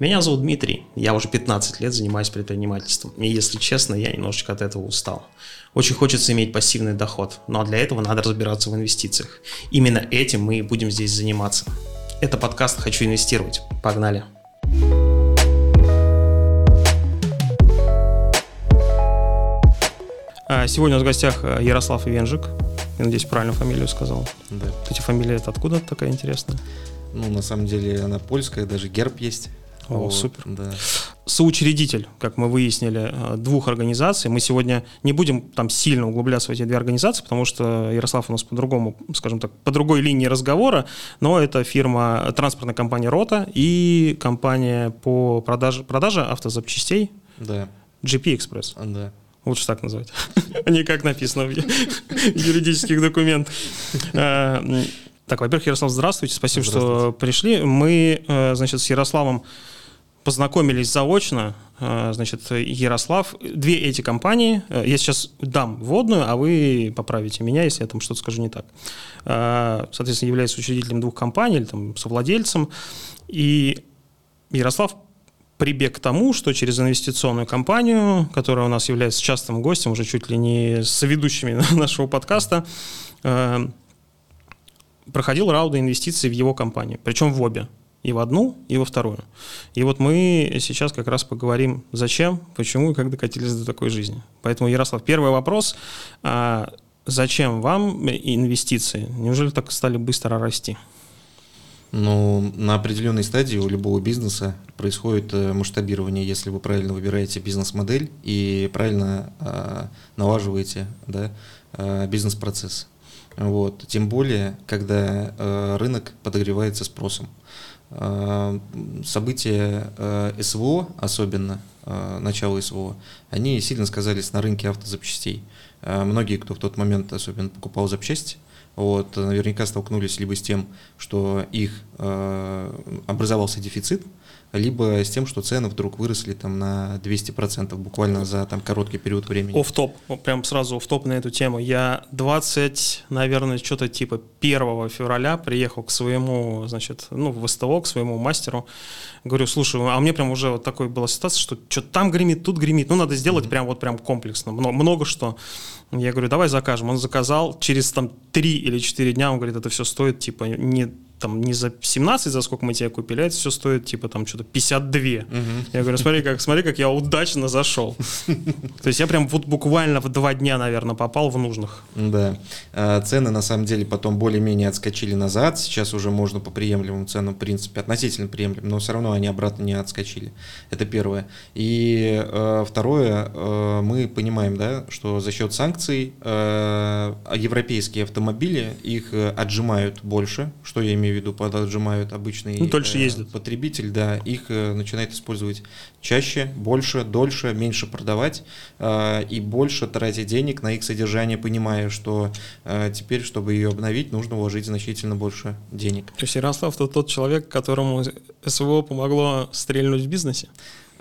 Меня зовут Дмитрий, я уже 15 лет занимаюсь предпринимательством, и, если честно, я немножечко от этого устал. Очень хочется иметь пассивный доход, но для этого надо разбираться в инвестициях. Именно этим мы и будем здесь заниматься. Это подкаст «Хочу инвестировать». Погнали! Сегодня у нас в гостях Ярослав Венжик. Я надеюсь, правильно фамилию сказал. Да. Кстати, фамилия это откуда такая интересная? Ну, на самом деле, она польская, даже герб есть. О, вот, супер. Да. Соучредитель, как мы выяснили, двух организаций. Мы сегодня не будем там сильно углубляться в эти две организации, потому что Ярослав у нас по-другому, скажем так, по другой линии разговора, но это фирма, транспортная компания «Рота» и компания по продаже автозапчастей, да. JP.Express. Да. Лучше так назвать, а не как написано в юридических документах. Так, во-первых, Ярослав, здравствуйте, спасибо, что пришли. Мы, значит, с Ярославом познакомились заочно. Значит, Ярослав, две эти компании, я сейчас дам вводную, а вы поправите меня, если я там что-то скажу не так. Соответственно, являюсь учредителем двух компаний, или там совладельцем, и Ярослав прибег к тому, что через инвестиционную компанию, которая у нас является частым гостем, уже чуть ли не соведущими нашего подкаста, проходил раунды инвестиций в его компании, причем в обе, и в одну, и во вторую. И вот мы сейчас как раз поговорим, зачем, почему и как докатились до такой жизни. Поэтому, Ярослав, первый вопрос, зачем вам инвестиции? Неужели так стали быстро расти? Ну, на определенной стадии у любого бизнеса происходит масштабирование, если вы правильно выбираете бизнес-модель и правильно налаживаете, да, бизнес-процесс. Вот. Тем более, когда рынок подогревается спросом. События СВО, особенно начало СВО, они сильно сказались на рынке автозапчастей. Многие, кто в тот момент особенно покупал запчасти, вот, наверняка столкнулись либо с тем, что их образовался дефицит, либо с тем, что цены вдруг выросли там, на 200% буквально за там, короткий период времени. Офф-топ, прям сразу офф-топ на эту тему. Я 20, наверное, что-то типа 1 февраля приехал к своему, значит, ну, в СТО, к своему мастеру. Говорю, слушай, а мне прям уже вот такой была ситуация, что что-то там гремит, тут гремит. Ну, надо сделать прям вот прям комплексно, много что. Я говорю, давай закажем. Он заказал, через там 3 или 4 дня он говорит, это все стоит типа не за 17, за сколько мы тебя купили, а это все стоит типа там что-то 52. Я говорю, смотри, как я удачно зашел. То есть я прям вот буквально в 2 дня, наверное, попал в нужных. Да. Цены на самом деле потом более-менее отскочили назад. Сейчас уже можно по приемлемым ценам, в принципе, относительно приемлемым, но все равно они обратно не отскочили. Это первое. И второе, мы понимаем, да, что за счет санкций европейские автомобили, их отжимают больше, что я имею в виду, отжимают обычный потребитель, да, их начинает использовать чаще, больше, дольше, меньше продавать и больше тратить денег на их содержание, понимая, что теперь, чтобы ее обновить, нужно вложить значительно больше денег. То есть Ярослав тот человек, которому СВО помогло стрельнуть в бизнесе?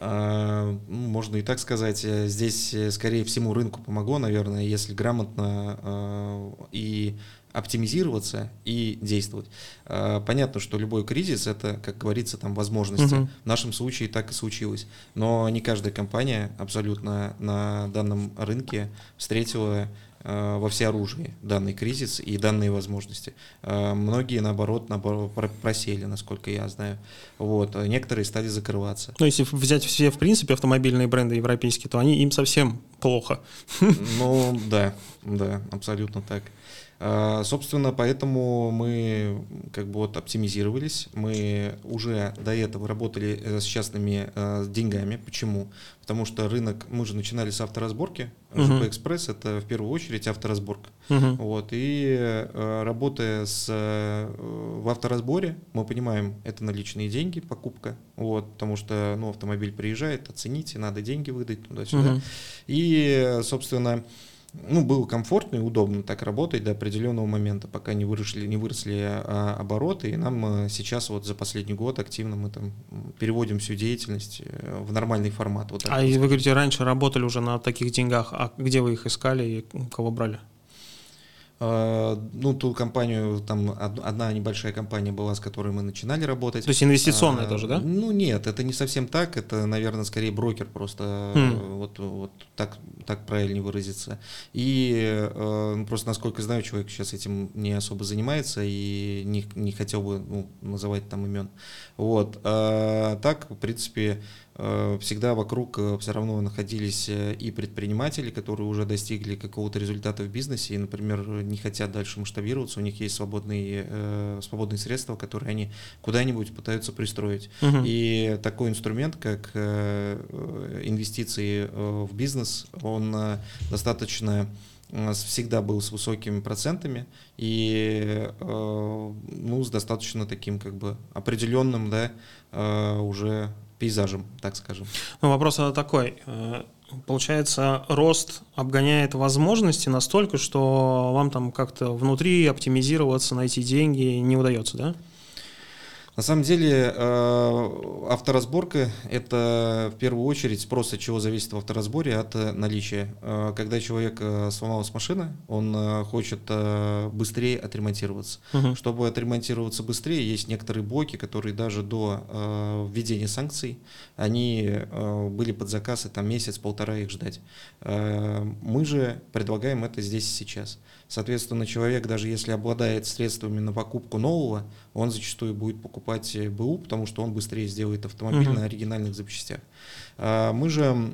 Можно и так сказать. Здесь, скорее, всему рынку помогло, наверное, если грамотно и оптимизироваться и действовать. Понятно, что любой кризис — это, как говорится, там возможности. В нашем случае так и случилось. Но не каждая компания абсолютно на данном рынке встретила во всеоружии данный кризис и данные возможности. Многие, наоборот просели, насколько я знаю. Вот. Некоторые стали закрываться. Ну, если взять все, в принципе, автомобильные бренды европейские, то они им совсем плохо. Ну, да, абсолютно так. Собственно, поэтому мы как бы вот оптимизировались. Мы уже до этого работали с частными деньгами. Почему? Потому что рынок, мы же начинали с авторазборки. JP.Express — это в первую очередь авторазборка. Вот. И работая в авторазборе, мы понимаем, это наличные деньги, покупка. Вот. Потому что ну, автомобиль приезжает, оцените, надо деньги выдать туда-сюда. И, собственно, ну, было комфортно и удобно так работать до определенного момента, пока не выросли обороты, и нам сейчас вот за последний год активно мы там переводим всю деятельность в нормальный формат. Вот а вы говорите, раньше работали уже на таких деньгах, а где вы их искали и кого брали? Ну, ту компанию, там одна небольшая компания была, с которой мы начинали работать. То есть инвестиционная тоже, да? Ну, нет, это не совсем так. Это, наверное, скорее брокер просто. Вот так правильнее выразиться. И просто, насколько знаю, человек сейчас этим не особо занимается и не хотел бы называть там имен. Вот. А так, в принципе, всегда вокруг все равно находились и предприниматели, которые уже достигли какого-то результата в бизнесе и, например, не хотят дальше масштабироваться, у них есть свободные средства, которые они куда-нибудь пытаются пристроить. Угу. И такой инструмент, как инвестиции в бизнес, он достаточно всегда был с высокими процентами и с достаточно таким как бы определенным, да, уже пейзажем, так скажем. Ну, вопрос такой. Получается, рост обгоняет возможности настолько, что вам там как-то внутри оптимизироваться, найти деньги не удается, да? На самом деле авторазборка – это в первую очередь спрос, от чего зависит в авторазборе, от наличия. Когда человек сломалась машина, он хочет быстрее отремонтироваться. Угу. Чтобы отремонтироваться быстрее, есть некоторые блоки, которые даже до введения санкций, они были под заказ, и там месяц-полтора их ждать. Мы же предлагаем это здесь и сейчас. Соответственно, человек, даже если обладает средствами на покупку нового, он зачастую будет покупать БУ, потому что он быстрее сделает автомобиль на оригинальных запчастях. Мы же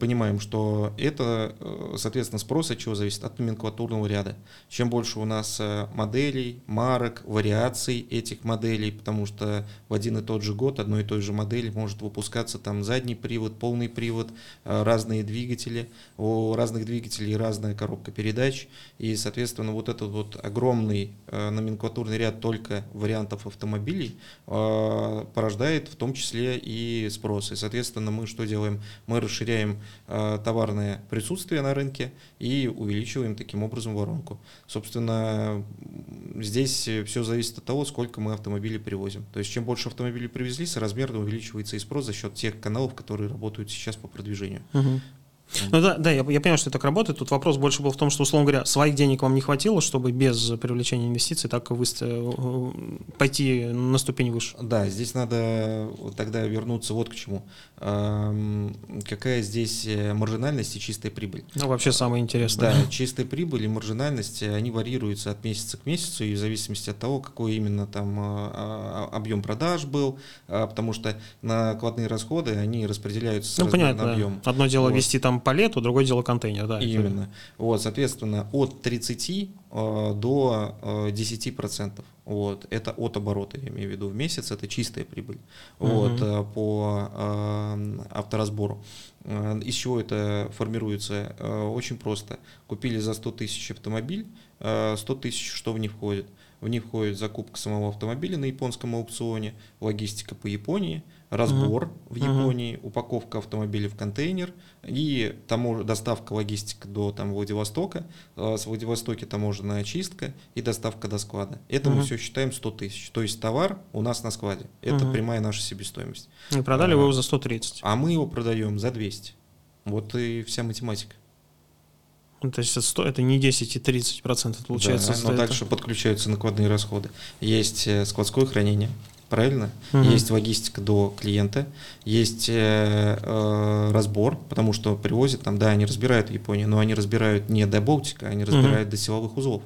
понимаем, что это, соответственно, спрос от чего зависит? От номенклатурного ряда. Чем больше у нас моделей, марок, вариаций этих моделей, потому что в один и тот же год одной и той же модели может выпускаться там задний привод, полный привод, разные двигатели, у разных двигателей разная коробка передач, и, соответственно, вот этот вот огромный номенклатурный ряд только вариантов автомобилей порождает в том числе и спрос. И, соответственно, мы что делаем? Мы расширяем товарное присутствие на рынке и увеличиваем таким образом воронку. Собственно, здесь все зависит от того, сколько мы автомобилей привозим. То есть, чем больше автомобилей привезли, соразмерно увеличивается и спрос за счет тех каналов, которые работают сейчас по продвижению. Угу. Ну да, я понимаю, что это так работает. Тут вопрос больше был в том, что, условно говоря, своих денег вам не хватило, чтобы без привлечения инвестиций так пойти на ступень выше. Да, здесь надо тогда вернуться вот к чему. Какая здесь маржинальность и чистая прибыль? Ну, вообще самое интересное. Да, чистая прибыль и маржинальность, они варьируются от месяца к месяцу и в зависимости от того, какой именно там объем продаж был, потому что накладные расходы, они распределяются понятно, на объем. Да. Одно дело вести там по лету, другое дело контейнер, да. Именно. Вот, соответственно, от 30 до 10%. Вот, это от оборота, я имею в виду, в месяц, это чистая прибыль вот, по авторазбору. Из чего это формируется? Очень просто. Купили за 100 тысяч автомобиль, 100 тысяч что в них входит? В них входит закупка самого автомобиля на японском аукционе, логистика по Японии, разбор в Японии, упаковка автомобиля в контейнер и доставка, логистика до Владивостока, с Владивостока таможенная очистка и доставка до склада. Это мы все считаем 100 тысяч. То есть товар у нас на складе. Это прямая наша себестоимость. И продали вы его за 130. А мы его продаем за 200. Вот и вся математика. То есть это не 10 и 30% получается. Да, но дальше подключаются накладные расходы. Есть складское хранение. Правильно? Есть логистика до клиента, есть разбор, потому что привозят там, да, они разбирают в Японии, но они разбирают не до болтика, они разбирают до силовых узлов.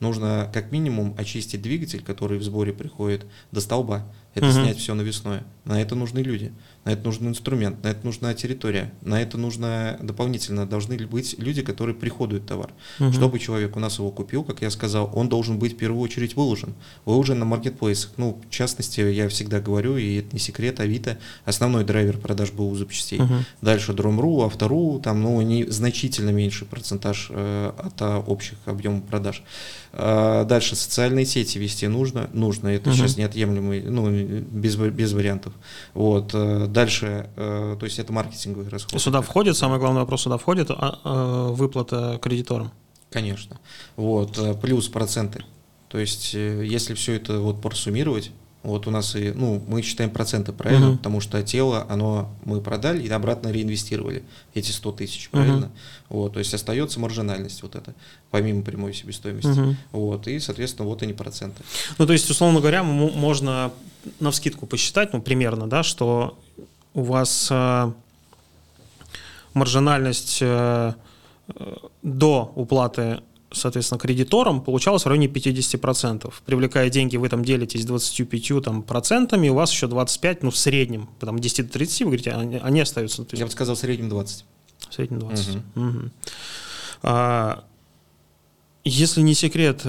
Нужно как минимум очистить двигатель, который в сборе приходит, до столба. Это снять все навесное. На это нужны люди, на это нужен инструмент, на это нужна территория, на это нужно дополнительно должны быть люди, которые приходуют товар. Чтобы человек у нас его купил, как я сказал, он должен быть в первую очередь выложен. Выложен на маркетплейсах. Ну, в частности, я всегда говорю, и это не секрет, Авито, основной драйвер продаж был у запчастей. Дальше Дром.ру, Автору, там, они значительно меньше процентаж от общих объемов продаж. Дальше социальные сети вести нужно, это сейчас неотъемлемый, без вариантов. Вот. Дальше, то есть это маркетинговые расходы. Сюда входит, самый главный вопрос, сюда входит выплата кредиторам? Конечно. Вот. Плюс проценты. То есть, если все это вот просуммировать, Вот у нас и, ну, мы считаем проценты, правильно? Uh-huh. Потому что тело, оно мы продали и обратно реинвестировали эти 100 тысяч, правильно? Uh-huh. Вот, то есть остается маржинальность вот эта, помимо прямой себестоимости. Uh-huh. Вот, и, соответственно, вот они проценты. Ну, то есть, условно говоря, можно навскидку посчитать, ну, примерно, да, что у вас маржинальность до уплаты, соответственно, кредиторам получалось в районе 50%. Привлекая деньги, вы там делитесь 25% там, процентами, у вас еще 25%, ну, в среднем, там, 10-30%, вы говорите, они остаются. Я бы сказал, в среднем 20%. В среднем 20%. Угу. Угу. Если не секрет,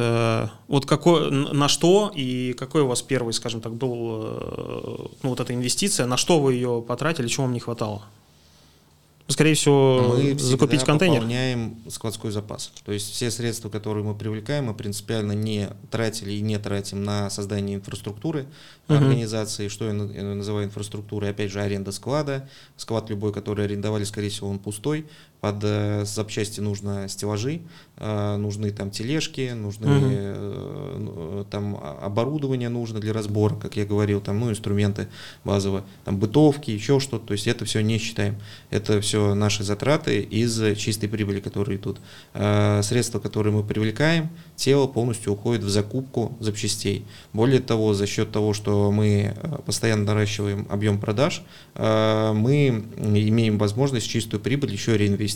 вот какой, на что и какой у вас первый, скажем так, был, ну, вот эта инвестиция, на что вы ее потратили, чего вам не хватало? Скорее всего, мы закупить контейнер. Мы пополняем складской запас. То есть все средства, которые мы привлекаем, мы принципиально не тратили и не тратим на создание инфраструктуры организации. Что я называю инфраструктурой? Опять же, аренда склада. Склад любой, который арендовали, скорее всего, он пустой. Под запчасти нужны стеллажи, нужны там тележки, нужны там оборудование нужно для разбора, как я говорил, там, ну, инструменты базовые, там бытовки, еще что-то. То есть это все не считаем. Это все наши затраты из чистой прибыли, которые идут. Средства, которые мы привлекаем, тело полностью уходит в закупку запчастей. Более того, за счет того, что мы постоянно наращиваем объем продаж, мы имеем возможность чистую прибыль еще реинвестировать.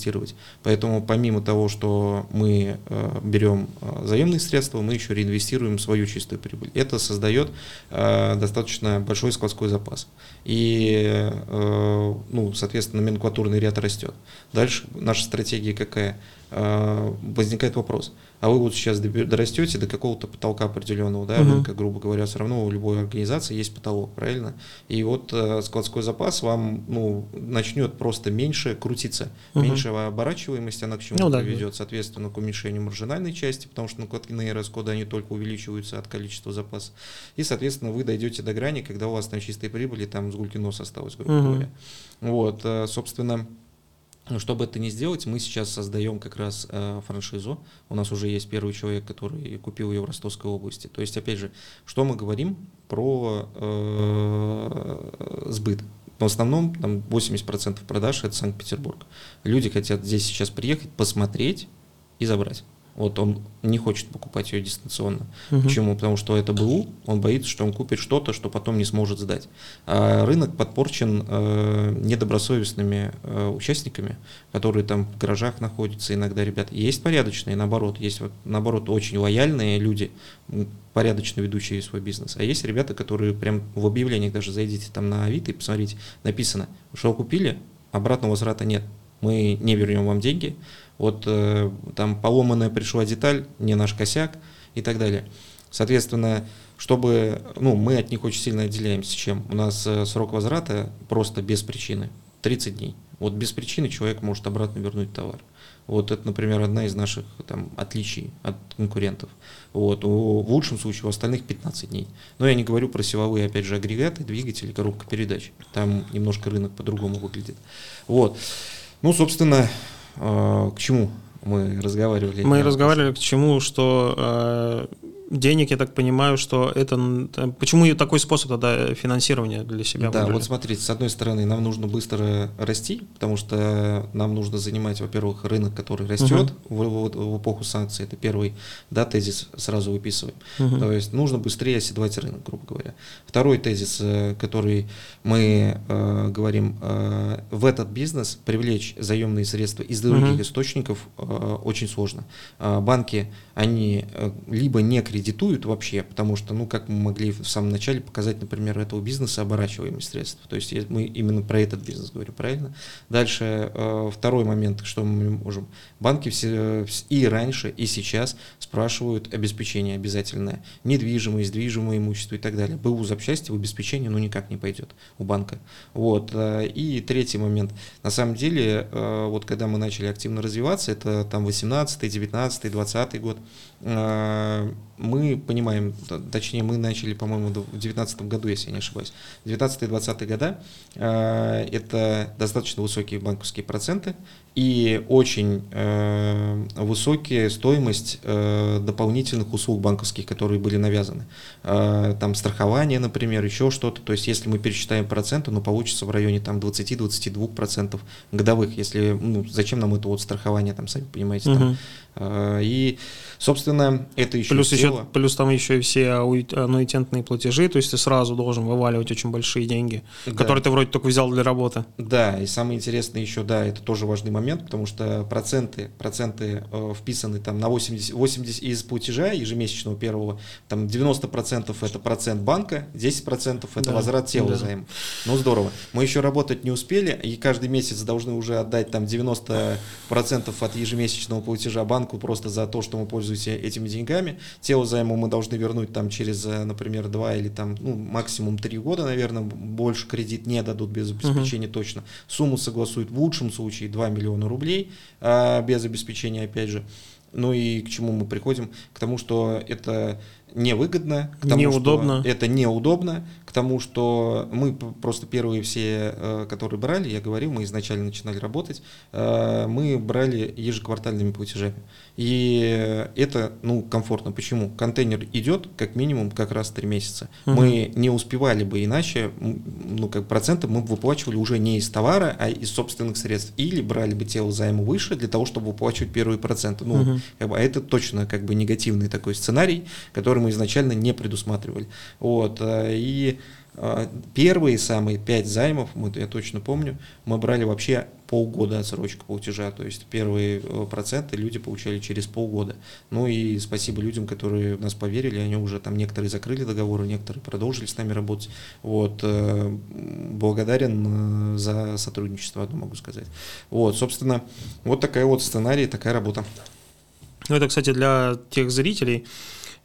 Поэтому помимо того, что мы берем заемные средства, мы еще реинвестируем свою чистую прибыль. Это создает достаточно большой складской запас. И, ну, соответственно, номенклатурный ряд растет. Дальше наша стратегия какая? Возникает вопрос, а вы вот сейчас дорастете до какого-то потолка определенного, да, рынка, грубо говоря, все равно у любой организации есть потолок, правильно? И вот складской запас вам, ну, начнет просто меньше крутиться, меньше оборачиваемость, она к чему-то ведет, соответственно, к уменьшению маржинальной части, потому что накладные расходы, они только увеличиваются от количества запаса, и, соответственно, вы дойдете до грани, когда у вас там чистой прибыли, там с гульки нос осталось, грубо говоря. Вот, собственно, чтобы это не сделать, мы сейчас создаем как раз франшизу. У нас уже есть первый человек, который купил ее в Ростовской области. То есть, опять же, что мы говорим про сбыт? В основном там 80% продаж – это Санкт-Петербург. Люди хотят здесь сейчас приехать, посмотреть и забрать. Вот он не хочет покупать ее дистанционно. Почему? Потому что это БУ, он боится, что он купит что-то, что потом не сможет сдать. А рынок подпорчен недобросовестными участниками, которые там в гаражах находятся иногда, ребят. Есть порядочные, наоборот, есть наоборот очень лояльные люди, порядочно ведущие свой бизнес. А есть ребята, которые прям в объявлениях, даже зайдите там на Авито и посмотрите, написано, что купили, обратного возврата нет. Мы не вернем вам деньги, вот там поломанная пришла деталь, не наш косяк и так далее. Соответственно, чтобы, ну, мы от них очень сильно отделяемся. Чем? У нас срок возврата просто без причины, 30 дней. Вот без причины человек может обратно вернуть товар. Вот это, например, одна из наших там отличий от конкурентов. Вот. В лучшем случае у остальных 15 дней. Но я не говорю про силовые, опять же, агрегаты, двигатели, коробка передач. Там немножко рынок по-другому выглядит. Вот. Ну, собственно, к чему мы разговаривали? Мы разговаривали к чему, что денег, я так понимаю, что это... Почему такой способ тогда финансирования для себя? Да, выбрали? Вот смотрите, с одной стороны, нам нужно быстро расти, потому что нам нужно занимать, во-первых, рынок, который растет в эпоху санкций, это первый, да, тезис сразу выписываем. То есть нужно быстрее оседлать рынок, грубо говоря. Второй тезис, который мы говорим, в этот бизнес привлечь заемные средства из других источников очень сложно. Банки, они либо не кредитуют вообще, потому что, ну, как мы могли в самом начале показать, например, этого бизнеса оборачиваемость средств. То есть мы именно про этот бизнес говорим, правильно? Дальше второй момент, что мы можем. Банки все и раньше, и сейчас спрашивают обеспечение обязательное. Недвижимость, движимое имущество и так далее. БУ запчасти в обеспечение, ну, никак не пойдет у банка. Вот. И третий момент. На самом деле, вот когда мы начали активно развиваться, это там 18-й, 19-й, 20-й год, мы понимаем, точнее, мы начали, по-моему, в 2019 году, если я не ошибаюсь. 19-20 года – это достаточно высокие банковские проценты, и очень высокие стоимость дополнительных услуг банковских, которые были навязаны. Там страхование, например, еще что-то. То есть если мы пересчитаем проценты, ну, получится в районе там 20-22% годовых. Если, ну, зачем нам это вот страхование, там, сами понимаете. Там. И, собственно, это еще плюс там еще и все аннуитентные платежи, то есть ты сразу должен вываливать очень большие деньги, да, которые ты вроде только взял для работы. Да, и самое интересное еще, да, это тоже важный момент, потому что проценты вписаны там на 80 из платежа ежемесячного первого, там 90% это процент банка, 10% это возврат тела займа. Ну, здорово. Мы еще работать не успели, и каждый месяц должны уже отдать там 90% от ежемесячного платежа банку просто за то, что мы пользуемся этими деньгами. Тело займа мы должны вернуть там через, например, 2 или там, ну, максимум 3 года, наверное, больше кредит не дадут без обеспечения точно. Сумму согласуют в лучшем случае 2 миллиона рублей без обеспечения, опять же. Ну и к чему мы приходим? К тому, что это невыгодно, к тому, неудобно. Что это неудобно, к тому, что мы просто первые все, которые брали, я говорил, мы изначально начинали работать, мы брали ежеквартальными платежами. И это, ну, комфортно. Почему? Контейнер идет как минимум как раз 3 месяца. Мы не успевали бы иначе, ну, как проценты мы выплачивали уже не из товара, а из собственных средств. Или брали бы тело займа выше для того, чтобы выплачивать первые проценты. Ну, как бы, а это точно как бы негативный такой сценарий, который мы изначально не предусматривали. Вот. И первые самые 5 займов, я точно помню, мы брали вообще полгода отсрочку платежа, то есть первые проценты люди получали через полгода. Ну и спасибо людям, которые в нас поверили, они уже там некоторые закрыли договоры, некоторые продолжили с нами работать. Вот. Благодарен за сотрудничество, одно могу сказать. Вот, собственно, вот такая вот сценарий, такая работа. Ну это, кстати, для тех зрителей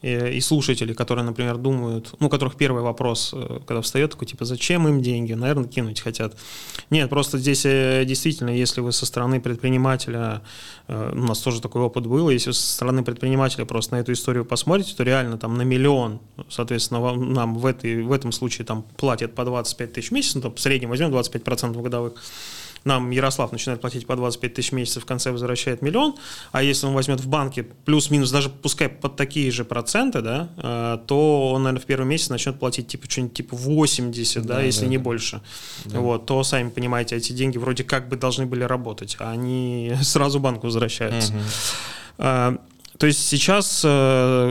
и слушатели, которые, например, думают, ну, у которых первый вопрос, когда встает, такой, типа, зачем им деньги? Наверное, кинуть хотят. Нет, просто здесь действительно, если вы со стороны предпринимателя, у нас тоже такой опыт был, если вы со стороны предпринимателя просто на эту историю посмотрите, то реально там на миллион, соответственно, вам, нам в этом случае там платят по 25 тысяч в месяц, ну, там, в среднем возьмем 25% годовых. Нам Ярослав начинает платить по 25 тысяч в месяц, в конце возвращает миллион, а если он возьмет в банке плюс-минус, даже пускай под такие же проценты, да, то он, наверное, в первый месяц начнет платить типа что-нибудь типа 80, да, если не больше. Да. Вот, то, сами понимаете, эти деньги вроде как бы должны были работать, а они сразу банку возвращаются. То есть сейчас,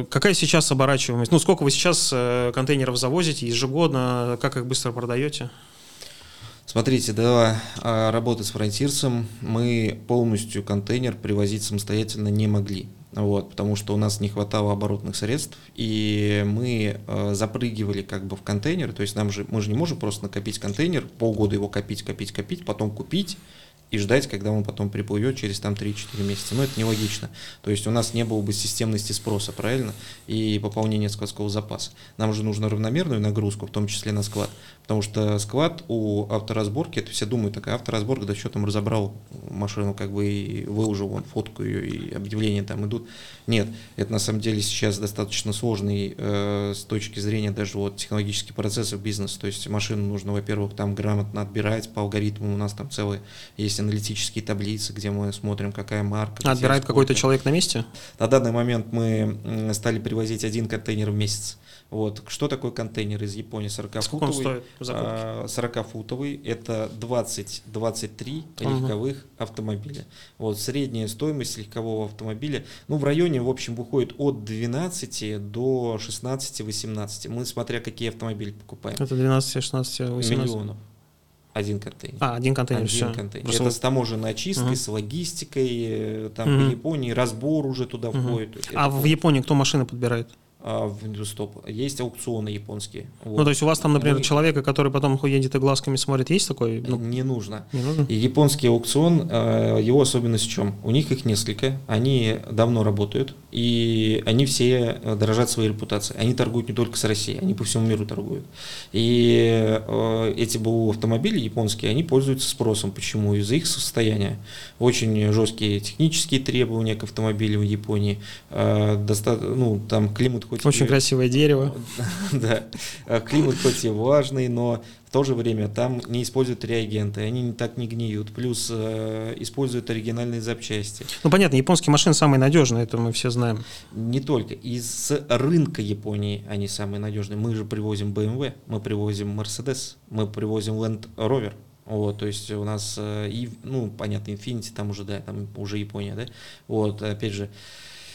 какая сейчас оборачиваемость? Ну, сколько вы сейчас контейнеров завозите ежегодно, как их быстро продаете? Смотрите, до работы с Frontiers мы полностью контейнер привозить самостоятельно не могли. Вот, потому что у нас не хватало оборотных средств, и мы запрыгивали как бы в контейнер. То есть нам же, мы же не можем просто накопить контейнер, полгода его копить, потом купить и ждать, когда он потом приплывет через там 3-4 месяца. Но это нелогично. То есть у нас не было бы системности спроса, правильно? И пополнения складского запаса. Нам же нужно равномерную нагрузку, в том числе на склад. Потому что склад у авторазборки, это все думают, такая авторазборка, да что там разобрал машину, как бы и выложил вон фотку ее, и объявления там идут. Нет, это на самом деле сейчас достаточно сложный с точки зрения даже вот технологических процессов бизнеса. То есть машину нужно, во-первых, там грамотно отбирать по алгоритму. У нас там целые есть аналитические таблицы, где мы смотрим, какая марка. Отбирает какой-то человек на месте? На данный момент мы стали привозить 1 контейнер в месяц. Вот. Что такое контейнер из Японии? 40-футовый. 40-футовый. Это 20-23 легковых автомобиля. Вот. Средняя стоимость легкового автомобиля, ну, в районе, в общем, выходит от 12 до 16-18. Мы, смотря какие автомобили покупаем. Это 12-16-18 миллионов. 1 контейнер. Один контейнер. Один контейнер. Это с таможенной очисткой, с логистикой, там в Японии разбор уже туда входит. А в Японии кто машины подбирает? Есть аукционы японские. Вот. Ну, то есть у вас там, например, человека, который потом едет и глазками смотрит, есть такой? Ну, не нужно. И японский аукцион, его особенность в чем? У них их несколько, они давно работают, и они все дорожат своей репутацией. Они торгуют не только с Россией, они по всему миру торгуют. И эти БУ автомобили японские, они пользуются спросом. Почему? Из-за их состояния. Очень жесткие технические требования к автомобилю в Японии. Там климат хоть очень красивое дерево. Да. Климат хоть и влажный, но в то же время там не используют реагенты, они так не гниют, плюс используют оригинальные запчасти. Ну понятно, японские машины самые надежные, это мы все знаем. Не только. Из рынка Японии они самые надежные. Мы же привозим BMW, мы привозим Mercedes, мы привозим Land Rover. Вот, то есть у нас, ну, понятно, Infiniti, там уже, да, там уже Япония, да, вот, опять же.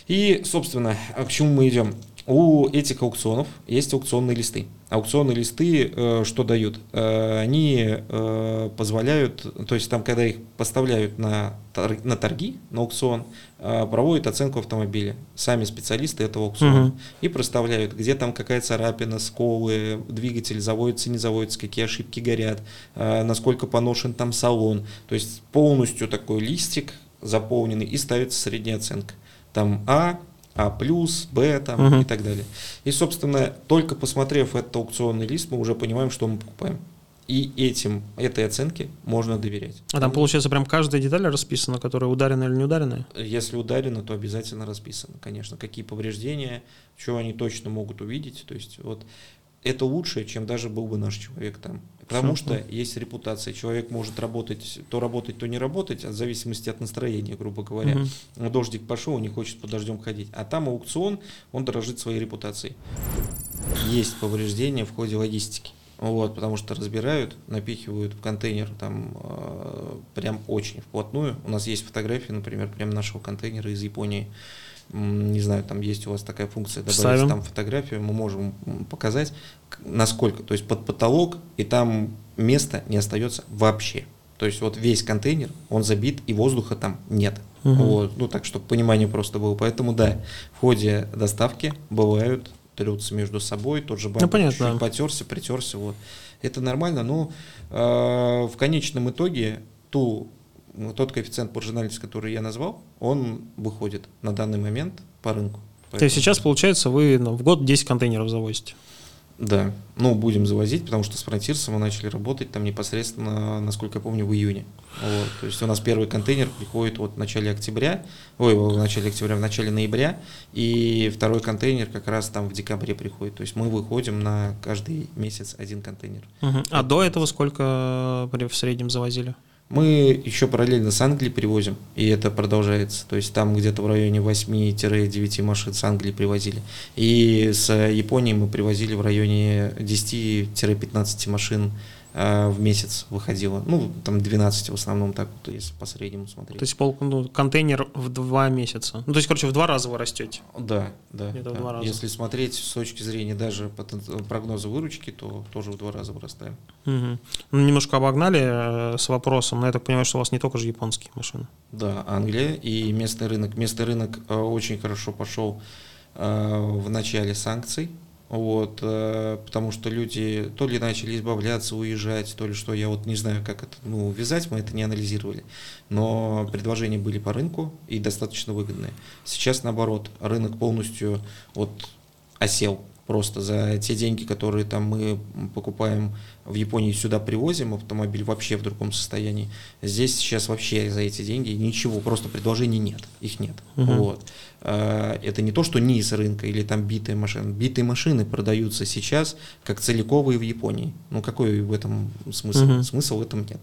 И, собственно, к чему мы идем? У этих аукционов есть аукционные листы. Аукционные листы что дают? Они позволяют, то есть там, когда их поставляют на торги, на аукцион, проводят оценку автомобиля. Сами специалисты этого аукциона. Угу. И проставляют, где там какая царапина, сколы, двигатель заводится, не заводится, какие ошибки горят, насколько поношен там салон. То есть полностью такой листик заполненный и ставится средняя оценка. Там А+, Б там, и так далее. И, собственно, только посмотрев этот аукционный лист, мы уже понимаем, что мы покупаем. И этой оценке можно доверять. А там, получается, прям каждая деталь расписана, которая ударена или не ударена? Если ударена, то обязательно расписана, конечно. Какие повреждения, чего они точно могут увидеть. То есть вот это лучше, чем даже был бы наш человек там. Потому что есть репутация. Человек может работать, то не работать, в зависимости от настроения, грубо говоря. Дождик пошел, он не хочет под дождем ходить. А там аукцион, он дорожит своей репутацией. Есть повреждения в ходе логистики. Вот, потому что разбирают, напихивают в контейнер там прям очень вплотную. У нас есть фотографии, например, прям нашего контейнера из Японии. Не знаю, там есть у вас такая функция, добавить там фотографию, мы можем показать, насколько, то есть под потолок, и там места не остается вообще. То есть вот весь контейнер, он забит, и воздуха там нет. Вот. Ну так, чтобы понимание просто было. Поэтому да, в ходе доставки бывают, трутся между собой, тот же банк чуть потерся, притерся. Вот. Это нормально, но в конечном итоге тот коэффициент маржинальности, который я назвал, он выходит на данный момент по рынку. То есть сейчас, получается, вы в год 10 контейнеров завозите? Да, ну будем завозить, потому что с Frontiers мы начали работать там непосредственно, насколько я помню, в июне. Вот. То есть у нас первый контейнер приходит в начале октября, в начале ноября, и второй контейнер как раз там в декабре приходит. То есть мы выходим на каждый месяц один контейнер. А до этого сколько в среднем завозили? Мы еще параллельно с Англией привозим, и это продолжается. То есть там где-то в районе 8-9 машин с Англии привозили. И с Японии мы привозили в районе 10-15 машин в месяц выходило. Ну, там 12 в основном, так вот, если по среднему смотреть. То есть контейнер в 2 месяца. Ну, то есть, короче, в 2 раза вы растете. Да. Это в 2 раза. Если смотреть с точки зрения даже прогноза выручки, то тоже в 2 раза вырастаем. Ну, немножко обогнали с вопросом, но я так понимаю, что у вас не только же японские машины. Да, Англия и местный рынок. Местный рынок очень хорошо пошел в начале санкций. Вот, потому что люди то ли начали избавляться, уезжать, то ли что, я вот не знаю, как это, вязать, мы это не анализировали, но предложения были по рынку и достаточно выгодные. Сейчас, наоборот, рынок полностью осел просто за те деньги, которые там мы покупаем в Японии, сюда привозим, автомобиль вообще в другом состоянии. Здесь сейчас вообще за эти деньги ничего, просто предложений нет, их нет. Вот. Это не то, что низ рынка или там битые машины. Битые машины продаются сейчас как целиковые в Японии. Ну какой в этом смысл? Смысла в этом нет.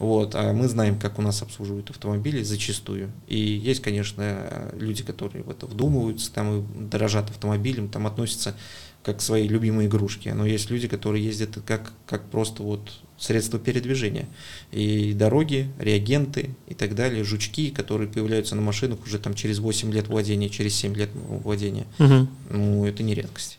Вот. А мы знаем, как у нас обслуживают автомобили зачастую. И есть, конечно, люди, которые в это вдумываются, там и дорожат автомобилем, там относятся как к своей любимой игрушке. Но есть люди, которые ездят как просто средства передвижения. И дороги, реагенты и так далее, жучки, которые появляются на машинах уже там через 8 лет владения, через 7 лет владения. Ну, это не редкость.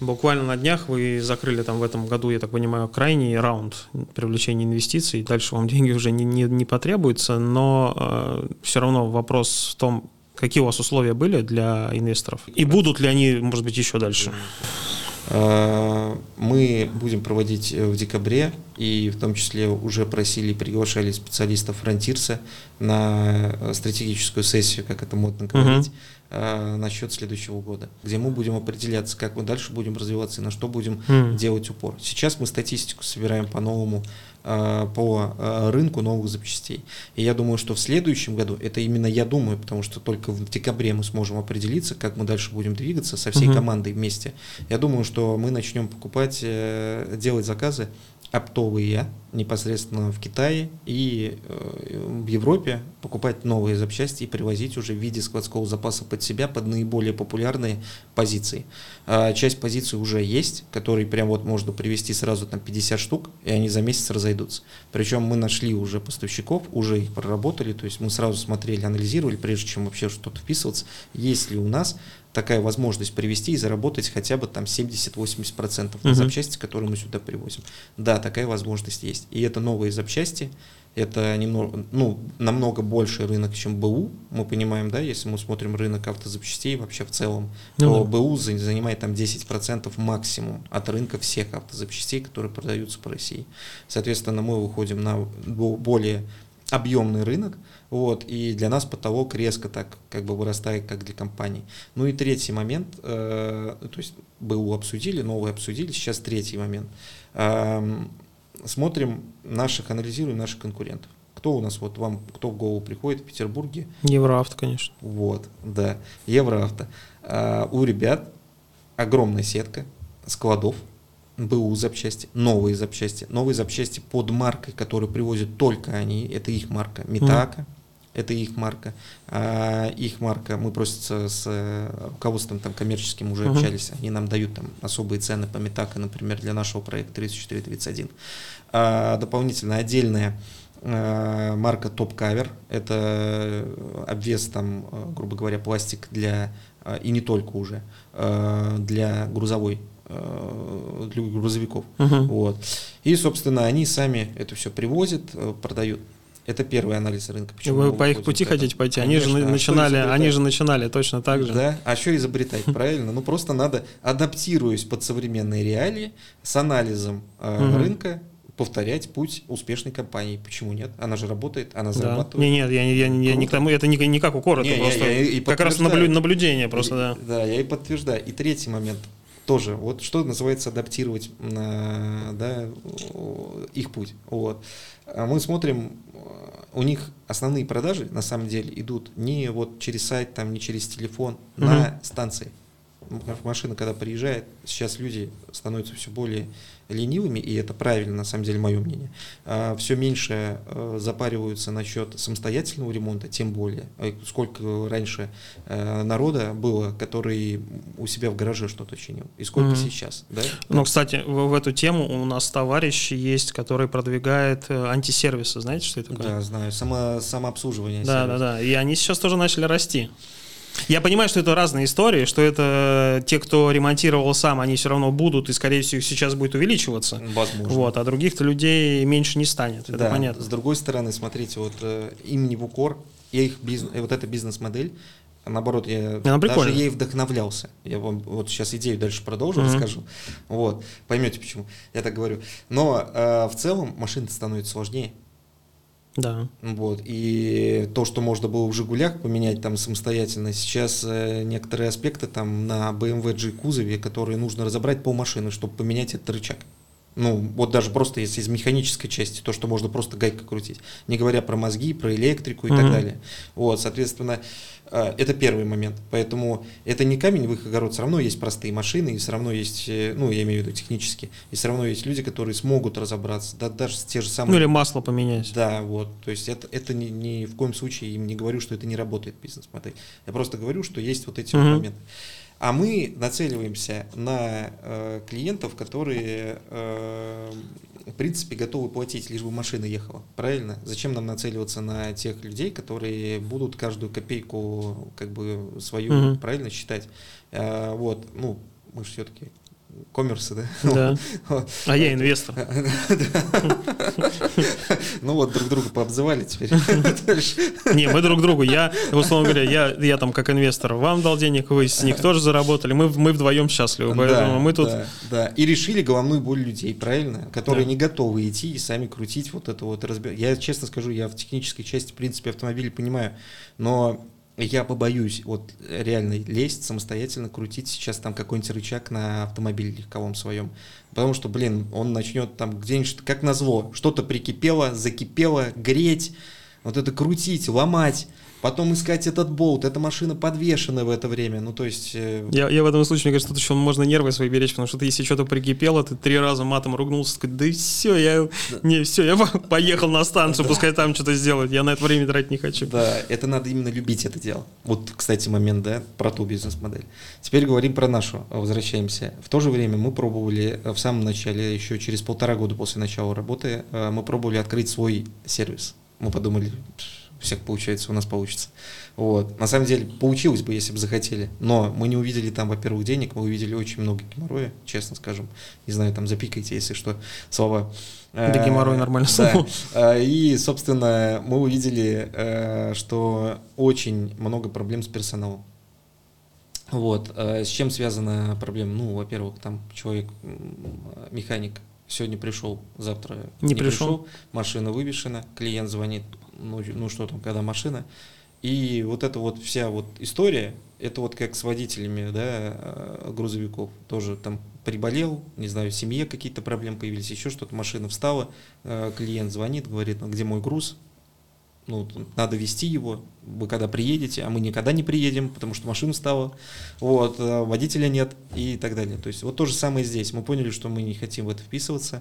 Буквально на днях вы закрыли там в этом году, я так понимаю, крайний раунд привлечения инвестиций. Дальше вам деньги уже не потребуются, но все равно вопрос в том, какие у вас условия были для инвесторов? И будут ли они, может быть, еще дальше? Мы будем проводить в декабре, и в том числе уже просили, приглашали специалистов Frontiers на стратегическую сессию, как это модно говорить. насчет следующего года, где мы будем определяться, как мы дальше будем развиваться и на что будем делать упор. Сейчас мы статистику собираем по-новому, по рынку новых запчастей. И я думаю, что в следующем году, это именно я думаю, потому что только в декабре мы сможем определиться, как мы дальше будем двигаться со всей командой вместе. Я думаю, что мы начнем покупать, делать заказы оптовые непосредственно в Китае и в Европе, покупать новые запчасти и привозить уже в виде складского запаса под себя, под наиболее популярные позиции. Часть позиций уже есть, которые прям вот можно привезти сразу там 50 штук, и они за месяц разойдутся. Причем мы нашли уже поставщиков, уже их проработали, то есть мы сразу смотрели, анализировали, прежде чем вообще что-то вписываться, есть ли у нас такая возможность привести и заработать хотя бы там 70-80% на запчасти, которые мы сюда привозим. Да, такая возможность есть. И это новые запчасти, это немного, намного больше рынок, чем БУ. Мы понимаем, да, если мы смотрим рынок автозапчастей вообще в целом, то БУ занимает там 10% максимум от рынка всех автозапчастей, которые продаются по России. Соответственно, мы выходим на более объемный рынок, вот, и для нас потолок резко так как бы вырастает, как для компании. Ну и третий момент, то есть БУ обсудили, новые обсудили, сейчас третий момент. Смотрим наших, анализируем наших конкурентов. Кто у нас, вот вам, кто в голову приходит в Петербурге? Евроавто, конечно. Вот, да, Евроавто. У ребят огромная сетка складов, БУ запчасти, новые запчасти под маркой, которые привозят только они, это их марка, Метака, это их марка, мы просто с руководством там коммерческим уже общались, они нам дают там особые цены по Метака, например, для нашего проекта 3431. Дополнительно отдельная марка Top Cover, это обвес там, грубо говоря, пластик для, и не только уже, для грузовиков. Вот. И, собственно, они сами это все привозят, продают. Это первый анализ рынка. Почему вы по их пути хотите пойти? Конечно, они же начинали точно так же. Да, а что изобретать, правильно? Ну, просто надо, адаптируясь под современные реалии, с анализом рынка, повторять путь успешной компании. Почему нет? Она же работает, она зарабатывает. Я не к тому, это не как укор, это просто как раз наблюдение просто. Да, я и подтверждаю. И третий момент. Тоже, вот что называется адаптировать их путь. Вот. Мы смотрим, у них основные продажи на самом деле идут не вот через сайт, там, не через телефон, на станции. Машина, когда приезжает, сейчас люди становятся все более ленивыми, и это правильно, на самом деле, мое мнение. Все меньше запариваются насчет самостоятельного ремонта, тем более. Сколько раньше народа было, который у себя в гараже что-то чинил, и сколько сейчас. Да? Ну, кстати, в эту тему у нас товарищ есть, который продвигает антисервисы, знаете, что это такое? Да, знаю, самообслуживание. Да, и они сейчас тоже начали расти. Я понимаю, что это разные истории, что это те, кто ремонтировал сам, они все равно будут, и, скорее всего, сейчас будет увеличиваться. Возможно. Вот, а других-то людей меньше не станет, это понятно. С другой стороны, смотрите, вот им не в укор, вот эта бизнес-модель, наоборот, я даже ей вдохновлялся. Я вам вот сейчас идею дальше продолжу, расскажу. Вот, поймете, почему я так говорю. Но в целом машина становится сложнее. Да. Вот. И то, что можно было в «Жигулях» поменять там самостоятельно, сейчас некоторые аспекты там на BMW G-кузове, которые нужно разобрать полмашины, чтобы поменять этот рычаг. Ну, вот даже просто если из механической части, то, что можно просто гайкой крутить, не говоря про мозги, про электрику и так далее. Вот, соответственно, это первый момент. Поэтому это не камень в их огород, все равно есть простые машины, и все равно есть, я имею в виду технически, и все равно есть люди, которые смогут разобраться, да, даже те же самые… Ну, или масло поменять. Да, вот, то есть это ни в коем случае им не говорю, что это не работает бизнес-модель. Я просто говорю, что есть вот эти вот моменты. А мы нацеливаемся на клиентов, которые, в принципе, готовы платить, лишь бы машина ехала. Правильно? Зачем нам нацеливаться на тех людей, которые будут каждую копейку как бы свою правильно считать? Мы же все-таки коммерсы, да? Да. А я инвестор. Ну вот, друг друга пообзывали теперь. Не, мы друг другу. Я, условно говоря, я там как инвестор вам дал денег, вы с них тоже заработали. Мы вдвоем счастливы, поэтому мы тут... Да, и решили головную боль людей, правильно? Которые не готовы идти и сами крутить вот это вот. Я, честно скажу, я в технической части, в принципе, автомобиля понимаю, но Я побоюсь вот реально лезть самостоятельно, крутить сейчас там какой-нибудь рычаг на автомобиле легковом своем. Потому что, блин, он начнет там где-нибудь, как на СВО, что-то прикипело, закипело, греть, вот это крутить, ломать, потом искать этот болт, эта машина подвешена в это время, ну то есть... Я в этом случае, мне кажется, тут еще можно нервы свои беречь, потому что ты, если что-то прикипело, ты 3 раза матом ругнулся, такой, да все, я поехал на станцию, пускай там что-то сделают, я на это время тратить не хочу. Да, это надо именно любить это дело. Вот, кстати, момент, да, про ту бизнес-модель. Теперь говорим про нашу, возвращаемся. В то же время мы пробовали в самом начале, еще через 1,5 года после начала работы, мы пробовали открыть свой сервис. Мы подумали... У всех получается, у нас получится. Вот. На самом деле, получилось бы, если бы захотели. Но мы не увидели там, во-первых, денег, мы увидели очень много геморроя, честно скажем. Не знаю, там запикайте, если что, слова. Да, геморрой нормально слово. Да. И, собственно, мы увидели, что очень много проблем с персоналом. Вот. С чем связана проблема? Ну, во-первых, там человек, механик, сегодня пришел, завтра не пришел, машина вывешена, клиент звонит. Ну что там, когда машина. И вот эта вот вся вот история, это вот как с водителями, да, грузовиков. Тоже там приболел, не знаю, в семье какие-то проблемы появились, еще что-то, машина встала, клиент звонит, говорит, ну где мой груз? Ну, надо везти его, вы когда приедете, а мы никогда не приедем, потому что машина встала, вот, а водителя нет и так далее. То есть вот то же самое здесь. Мы поняли, что мы не хотим в это вписываться.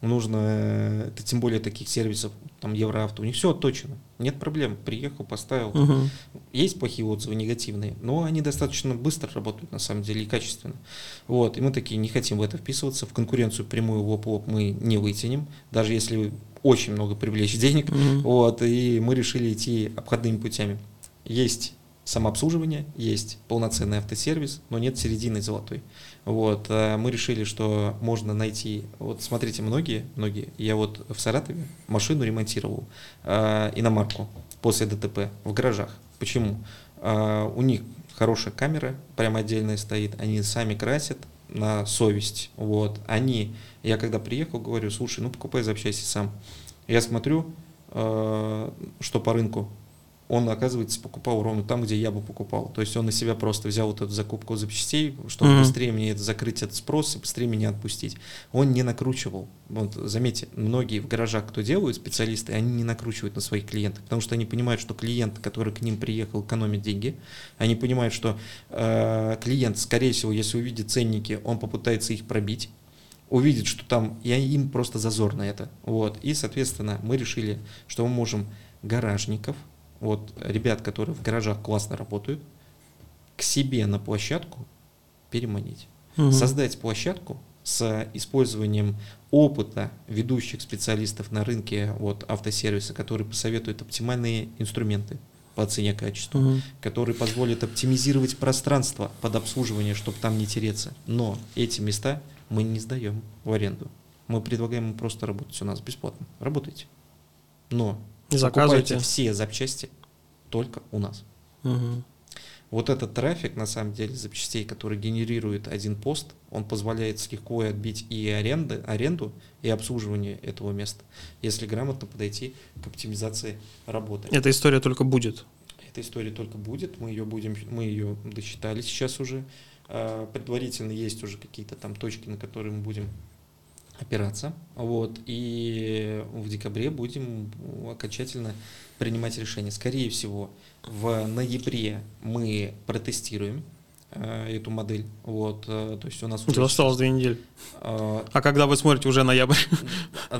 Нужно, тем более таких сервисов, там Евроавто, у них все отточено, нет проблем, приехал, поставил. Угу. Есть плохие отзывы, негативные, но они достаточно быстро работают на самом деле и качественно. Вот, и мы такие, не хотим в это вписываться, в конкуренцию прямую лоб в лоб мы не вытянем, даже если очень много привлечь денег. Угу. Вот, и мы решили идти обходными путями. Есть самообслуживание, есть полноценный автосервис, но нет середины золотой. Вот, мы решили, что можно найти, вот смотрите, многие, я вот в Саратове машину ремонтировал, иномарку после ДТП в гаражах. Почему? У них хорошая камера, прям отдельная стоит, они сами красят на совесть, вот, они, я когда приехал, говорю, слушай, ну покупай запчасти сам. Я смотрю, что по рынку. Он, оказывается, покупал ровно там, где я бы покупал. То есть он на себя просто взял вот эту закупку запчастей, чтобы быстрее мне закрыть этот спрос и быстрее меня отпустить. Он не накручивал. Вот, заметьте, многие в гаражах, кто делают, специалисты, они не накручивают на своих клиентов, потому что они понимают, что клиент, который к ним приехал, экономит деньги. Они понимают, что клиент, скорее всего, если увидит ценники, он попытается их пробить. Увидит, что там, и им просто зазорно это. Вот. И, соответственно, мы решили, что мы можем гаражников, вот ребят, которые в гаражах классно работают, к себе на площадку переманить. Угу. Создать площадку с использованием опыта ведущих специалистов на рынке вот, автосервиса, которые посоветуют оптимальные инструменты по цене качеству, угу. которые позволят оптимизировать пространство под обслуживание, чтобы там не тереться. Но эти места мы не сдаем в аренду. Мы предлагаем им просто работать у нас бесплатно. Работайте. Но... Заказывайте все запчасти только у нас. Угу. Вот этот трафик, на самом деле, запчастей, который генерирует один пост, он позволяет легко отбить и аренду, и обслуживание этого места, если грамотно подойти к оптимизации работы. Эта история только будет. Мы ее досчитали сейчас уже. Предварительно есть уже какие-то там точки, на которые мы будем опираться, вот, и в декабре будем окончательно принимать решение. Скорее всего, в ноябре мы протестируем эту модель, вот, то есть у нас уже... осталось 2 недели. А когда вы смотрите, уже ноябрь.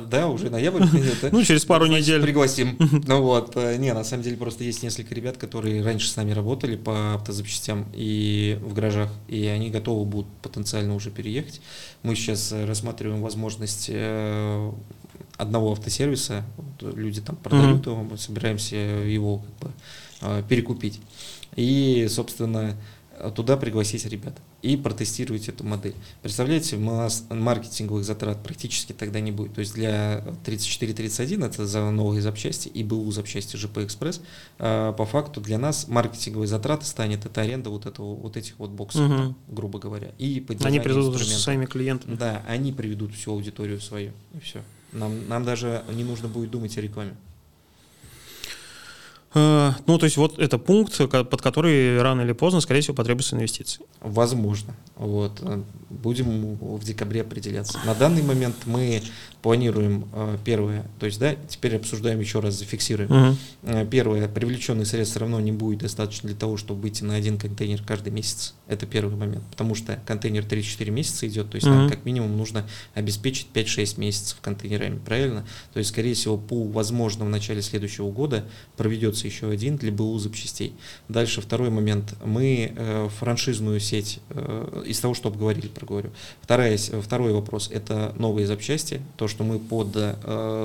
Да, уже ноябрь. Ну, через пару недель. Пригласим. Ну вот, не, на самом деле просто есть несколько ребят, которые раньше с нами работали по автозапчастям и в гаражах, и они готовы будут потенциально уже переехать. Мы сейчас рассматриваем возможность одного автосервиса, люди там продают его, мы собираемся его как бы перекупить. И, собственно, туда пригласить ребят и протестировать эту модель. Представляете, у нас маркетинговых затрат практически тогда не будет. То есть для 3431 это за новые запчасти и БУ запчасти JP.Express, по факту для нас маркетинговые затраты станет это аренда этих боксов, угу. грубо говоря. И они приведут уже своими клиентами. Да, они приведут всю аудиторию свою. И все. Нам даже не нужно будет думать о рекламе. Ну, то есть вот это пункт, под который рано или поздно, скорее всего, потребуются инвестиции. Возможно. Вот. Будем в декабре определяться. На данный момент мы планируем первое, то есть, да, теперь обсуждаем еще раз, зафиксируем. Первое, привлеченных средств все равно не будет достаточно для того, чтобы выйти на один контейнер каждый месяц. Это первый момент, потому что контейнер 3-4 месяца идет, то есть нам как минимум нужно обеспечить 5-6 месяцев контейнерами, правильно? То есть, скорее всего, ПУ, возможно, в начале следующего года проведется еще один для БУ запчастей. Дальше второй момент. Мы франшизную сеть, из того, что обговорили, проговорю. Второй вопрос – это новые запчасти. То, что мы под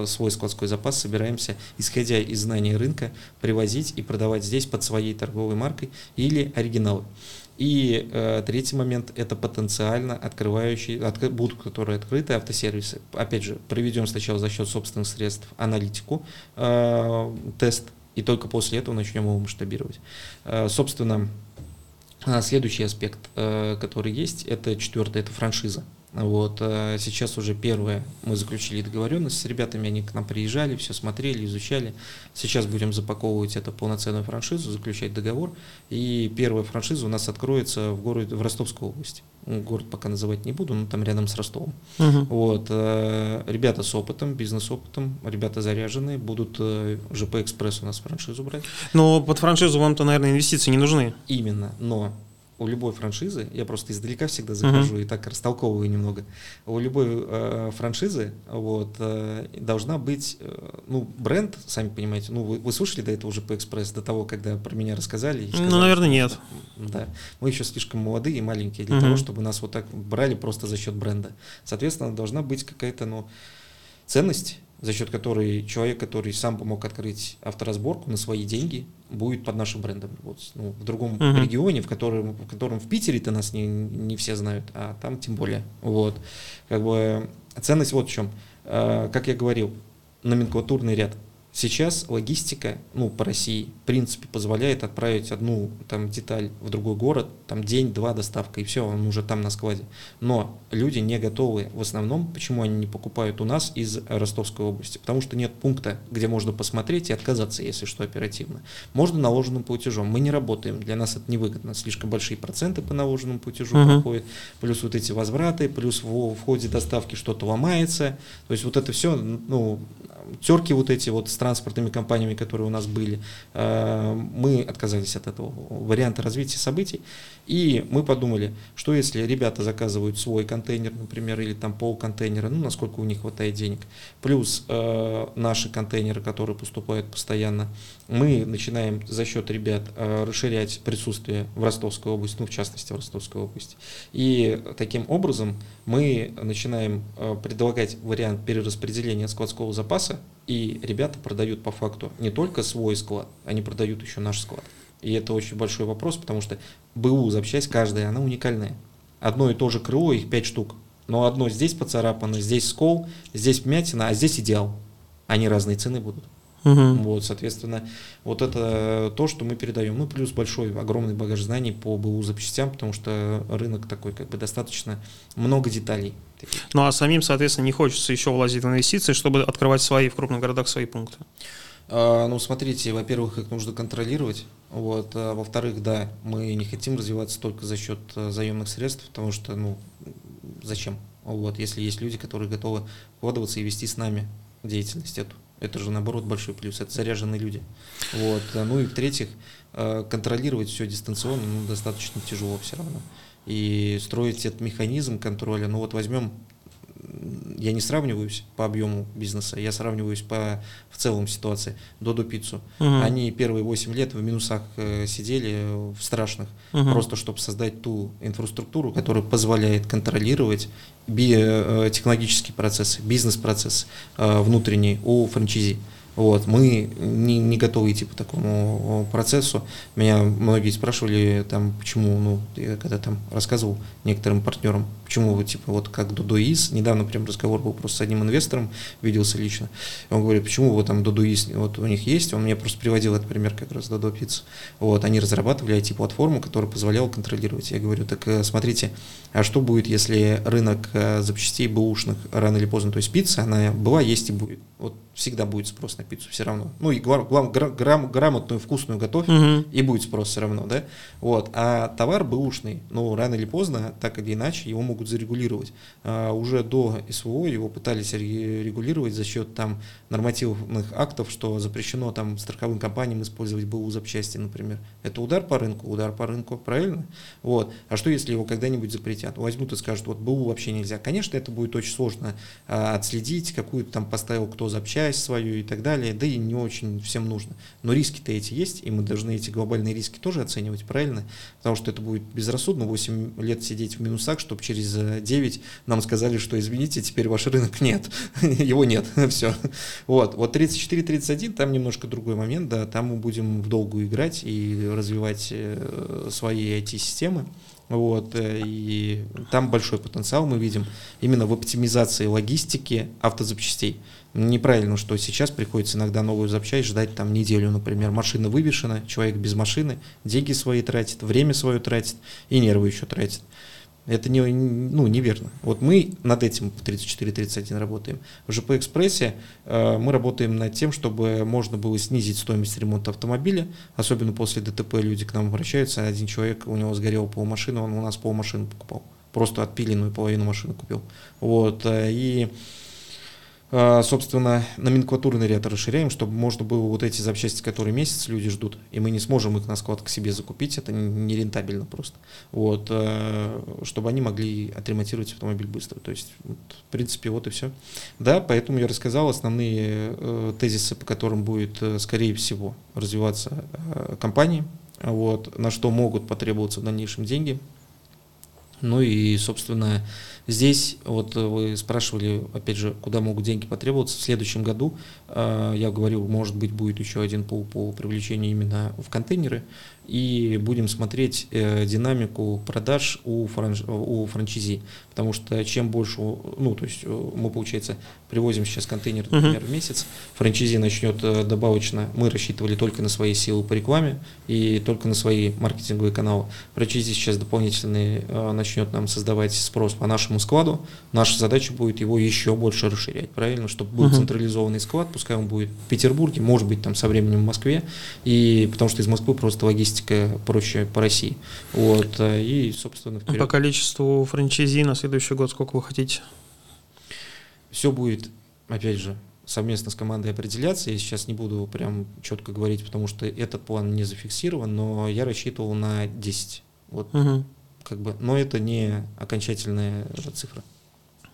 свой складской запас собираемся, исходя из знания рынка, привозить и продавать здесь под своей торговой маркой или оригиналы. И третий момент – это потенциально будут, которые открыты, автосервисы. Опять же, проведем сначала за счет собственных средств аналитику, тест, и только после этого начнем его масштабировать. Собственно, следующий аспект, который есть, это четвертый, это франшиза. Вот, сейчас уже первое, мы заключили договоренность с ребятами, они к нам приезжали, все смотрели, изучали. Сейчас будем запаковывать это полноценную франшизу, заключать договор. И первая франшиза у нас откроется в Ростовской области. Город пока называть не буду, но там рядом с Ростовом. Вот, ребята с опытом, бизнес-опытом, ребята заряженные, будут JP.Express у нас франшизу брать. Но под франшизу вам-то, наверное, инвестиции не нужны. Именно, но... У любой франшизы, я просто издалека всегда захожу и так растолковываю немного, у любой франшизы вот, должна быть, ну, бренд, сами понимаете, ну, вы слушали до этого уже JP.Express, до того, когда про меня рассказали? Ну, наверное, нет. Да, мы еще слишком молодые и маленькие для того, чтобы нас вот так брали просто за счет бренда. Соответственно, должна быть какая-то, ну, ценность, за счет которой человек, который сам помог открыть авторазборку на свои деньги, будет под нашим брендом работать. Ну, в другом регионе, в котором в Питере-то нас не все знают, а там тем более. Вот. Как бы ценность вот в чем. Как я говорил, номенклатурный ряд. Сейчас логистика, ну, по России, в принципе, позволяет отправить одну там деталь в другой город, там день-два доставка, и все, он уже там на складе. Но люди не готовы в основном, почему они не покупают у нас из Ростовской области? Потому что нет пункта, где можно посмотреть и отказаться, если что, оперативно. Можно наложенным платежом. Мы не работаем, для нас это невыгодно. Слишком большие проценты по наложенному платежу проходят, плюс вот эти возвраты, плюс в ходе доставки что-то ломается. То есть вот это все, ну, терки вот эти вот с транспортными компаниями, которые у нас были, мы отказались от этого варианта развития событий, и мы подумали, что если ребята заказывают свой контейнер, например, или там полконтейнера, ну, насколько у них хватает денег, плюс наши контейнеры, которые поступают постоянно, мы начинаем за счет ребят расширять присутствие в Ростовской области, ну, в частности, в Ростовской области, и таким образом мы начинаем предлагать вариант перераспределения складского запаса, и ребята продают по факту не только свой склад, они продают еще наш склад. И это очень большой вопрос, потому что БУ запчасть каждая, она уникальная. Одно и то же крыло, их 5 штук. Но одно здесь поцарапано, здесь скол, здесь вмятина, а здесь идеал. Они разные цены будут. Вот, соответственно, вот это то, что мы передаем. Ну, плюс большой, огромный багаж знаний по БУ запчастям, потому что рынок такой, как бы, достаточно много деталей. Ну, а самим, соответственно, не хочется еще влазить в инвестиции, чтобы открывать свои в крупных городах свои пункты. Ну, смотрите, во-первых, их нужно контролировать, вот, а во-вторых, да, мы не хотим развиваться только за счет заемных средств, потому что, ну, зачем? Вот, если есть люди, которые готовы вкладываться и вести с нами деятельность эту. Это же, наоборот, большой плюс, это заряженные люди. Вот. Ну и в-третьих, контролировать все дистанционно, ну, достаточно тяжело все равно. И строить этот механизм контроля, ну вот возьмем, я не сравниваюсь по объему бизнеса, я сравниваюсь в целом ситуации. Додо Пиццу. Они первые 8 лет в минусах сидели, в страшных, просто чтобы создать ту инфраструктуру, которая позволяет контролировать технологические процессы, бизнес-процесс внутренний у франчайзи. Вот, мы не готовы идти по такому процессу. Меня многие спрашивали, там, почему, ну, я когда там рассказывал некоторым партнерам, почему, типа, вот как Додоис, недавно прям разговор был просто с одним инвестором, виделся лично, он говорит, почему вот там Додоис, вот у них есть, он мне просто приводил этот пример как раз Додо Пицца, вот, они разрабатывали IT-платформу, которая позволяла контролировать. Я говорю, так смотрите, а что будет, если рынок запчастей бэушных рано или поздно, то есть пицца, она была, есть и будет, вот всегда будет спрос на на пиццу все равно. Ну и грамотную, вкусную готовь, и будет спрос все равно, да. Вот. А товар бэушный, но рано или поздно, так или иначе, его могут зарегулировать. Уже до СВО его пытались регулировать за счет там нормативных актов, что запрещено там страховым компаниям использовать БУ запчасти, например. Это удар по рынку, правильно? Вот. А что, если его когда-нибудь запретят? Возьмут и скажут, вот БУ вообще нельзя. Конечно, это будет очень сложно отследить, какую там поставил кто запчасть свою и так далее, да и не очень всем нужно. Но риски-то эти есть, и мы должны эти глобальные риски тоже оценивать, правильно? Потому что это будет безрассудно 8 лет сидеть в минусах, чтобы через 9 нам сказали, что извините, теперь ваш рынок нет, его нет, все. Вот 34-31, там немножко другой момент, да, там мы будем в долгую играть и развивать свои IT-системы. Вот, и там большой потенциал мы видим именно в оптимизации логистики автозапчастей. Неправильно, что сейчас приходится иногда новую запчасть ждать там неделю, например. Машина вывешена, человек без машины, деньги свои тратит, время свое тратит и нервы еще тратит. Это неверно. Вот мы над этим по 34-31 работаем. В JP.Express мы работаем над тем, чтобы можно было снизить стоимость ремонта автомобиля. Особенно после ДТП люди к нам обращаются. Один человек, у него сгорела полмашины, он у нас полмашины покупал. Просто отпиленную половину машины купил. Вот. И, собственно, номенклатурный ряд расширяем, чтобы можно было вот эти запчасти, которые месяц люди ждут, и мы не сможем их на склад к себе закупить, это не рентабельно просто, вот, чтобы они могли отремонтировать автомобиль быстро. То есть, в принципе, вот и все. Да, поэтому я рассказал основные тезисы, по которым будет, скорее всего, развиваться компания, вот, на что могут потребоваться в дальнейшем деньги. Ну и, собственно, здесь вот вы спрашивали, опять же, куда могут деньги потребоваться. В следующем году, я говорил, может быть, будет еще один пул по привлечению именно в контейнеры. И будем смотреть динамику продаж у франчизи. Потому что чем больше, ну, то есть мы, получается, привозим сейчас контейнер, например, в месяц, франчизи начнет добавочно, мы рассчитывали только на свои силы по рекламе и только на свои маркетинговые каналы. Франчизи сейчас дополнительные начнет нам создавать спрос по нашему складу. Наша задача будет его еще больше расширять, правильно? Чтобы был централизованный склад, пускай он будет в Петербурге, может быть, там со временем в Москве, и, потому что из Москвы просто логистика проще по России. Вот, и, собственно, вперед. По количеству франчизи на следующий год сколько вы хотите? Все будет, опять же, совместно с командой определяться. Я сейчас не буду прям четко говорить, потому что этот план не зафиксирован, но я рассчитывал на 10. Вот. Как бы, но это не окончательная цифра.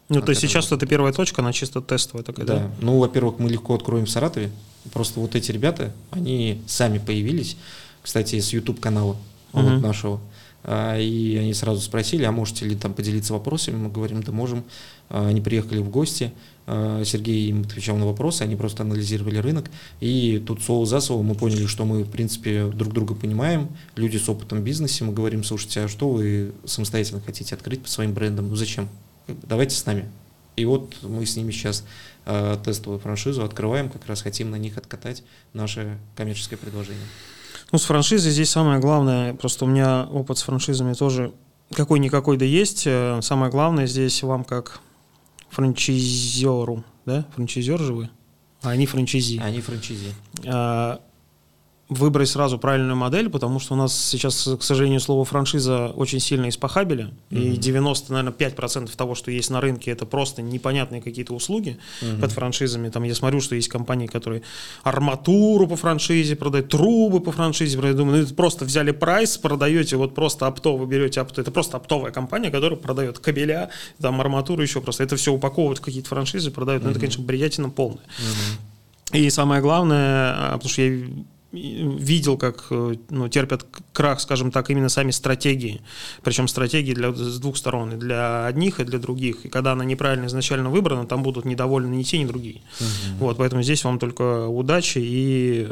Ну, то есть сейчас это первая точка, она чисто тестовая такая, да? Да, ну, во-первых, мы легко откроем в Саратове, просто вот эти ребята, они сами появились, кстати, с YouTube-канала вот нашего, и они сразу спросили, а можете ли там поделиться вопросами, мы говорим, да можем, они приехали в гости, Сергей им отвечал на вопросы, они просто анализировали рынок, и тут слово за слово мы поняли, что мы, в принципе, друг друга понимаем, люди с опытом в бизнесе, мы говорим, слушайте, а что вы самостоятельно хотите открыть по своим брендам, ну зачем, давайте с нами. И вот мы с ними сейчас тестовую франшизу открываем, как раз хотим на них откатать наше коммерческое предложение. Ну, с франшизой здесь самое главное, просто у меня опыт с франшизами тоже какой-никакой да есть, самое главное здесь вам как франчайзеру, да, франчайзер же вы, а они франчайзи. Они франчайзи. Выбрать сразу правильную модель, потому что у нас сейчас, к сожалению, слово франшиза очень сильно испохабили, и 90, наверное, 5% того, что есть на рынке, это просто непонятные какие-то услуги под франшизами. Там я смотрю, что есть компании, которые арматуру по франшизе продают, трубы по франшизе продают. Думаю, ну, это просто взяли прайс, продаете, вот просто оптово берете, это просто оптовая компания, которая продает кабеля, там арматуру, еще просто. Это все упаковывают в какие-то франшизы, продают. Но это, конечно, бредятина полная. И самое главное, потому что я видел, как терпят крах, скажем так, именно сами стратегии. Причем стратегии с двух сторон, и для одних, и для других. И когда она неправильно изначально выбрана, там будут недовольны ни те, ни другие. Вот, поэтому здесь вам только удачи и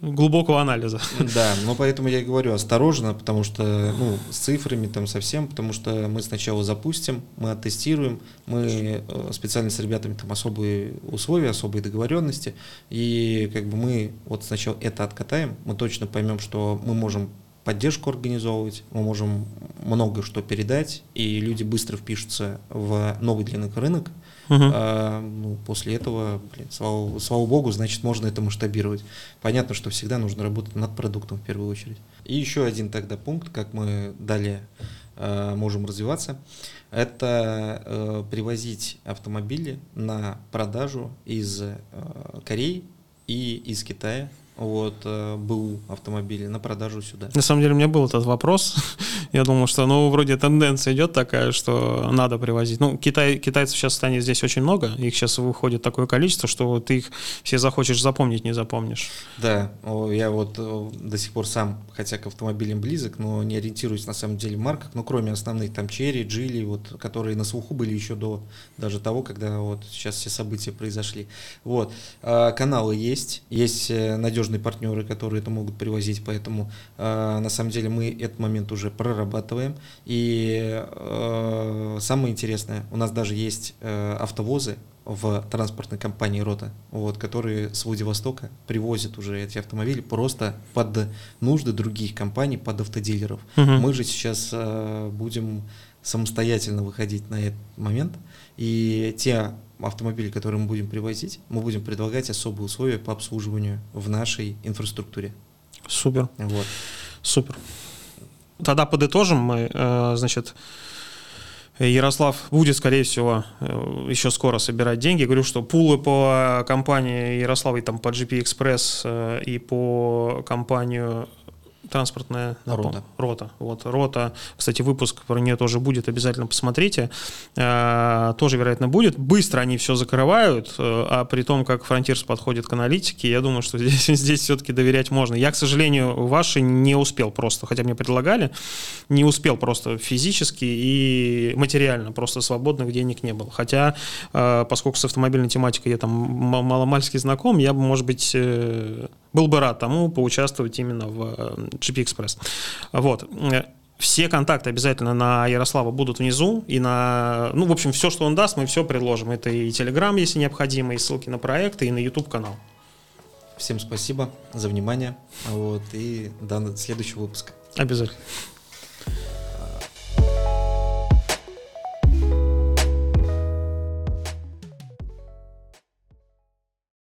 глубокого анализа. Да, но поэтому я и говорю осторожно, потому что с цифрами там совсем, потому что мы сначала запустим, мы оттестируем, мы специально с ребятами там особые условия, особые договоренности, и как бы мы вот сначала это откатаем, мы точно поймем, что мы можем поддержку организовывать, мы можем много что передать, и люди быстро впишутся в новый для них рынок, Ну, после этого, слава богу, значит, можно это масштабировать. Понятно, что всегда нужно работать над продуктом в первую очередь. И еще один тогда пункт, как мы далее можем развиваться, это привозить автомобили на продажу из Кореи и из Китая. Вот, БУ автомобили на продажу сюда. На самом деле у меня был этот вопрос. Я думал, что, ну, вроде тенденция идет такая, что надо привозить. Ну, китайцев сейчас станет здесь очень много. Их сейчас выходит такое количество, что ты их все захочешь запомнить, не запомнишь. Да, я вот до сих пор сам, хотя к автомобилям близок, но не ориентируюсь на самом деле в марках, ну, кроме основных, там, Черри, Джили, вот, которые на слуху были еще до даже того, когда вот сейчас все события произошли. Вот, каналы есть, есть надежные партнеры, которые это могут привозить, поэтому на самом деле мы этот момент уже прорабатываем. И самое интересное, у нас даже есть автовозы в транспортной компании «Рота», вот, которые с Владивостока привозят уже эти автомобили просто под нужды других компаний, под автодилеров. Мы же сейчас будем самостоятельно выходить на этот момент, и те автомобили, которые мы будем привозить, мы будем предлагать особые условия по обслуживанию в нашей инфраструктуре. Супер. Вот. Супер. Тогда подытожим мы, значит, Ярослав будет, скорее всего, еще скоро собирать деньги. Говорю, что пулы по компании Ярослава, и там по JP.Express и по компанию транспортная «Рота». «Рота». Вот, «Рота». Кстати, выпуск про нее тоже будет, обязательно посмотрите. Тоже, вероятно, будет. Быстро они все закрывают, а при том, как Frontiers подходит к аналитике, я думаю, что здесь все-таки доверять можно. Я, к сожалению, ваши не успел просто, хотя мне предлагали, не успел просто физически и материально, просто свободных денег не было. Хотя, поскольку с автомобильной тематикой я там маломальски знаком, я бы, может быть, был бы рад тому поучаствовать именно в JP.Express. Вот. Все контакты обязательно на Ярослава будут внизу. И на, ну, в общем, все, что он даст, мы все предложим. Это и Telegram, если необходимо, и ссылки на проекты, и на YouTube-канал. Всем спасибо за внимание. Вот, и до следующего выпуска. Обязательно.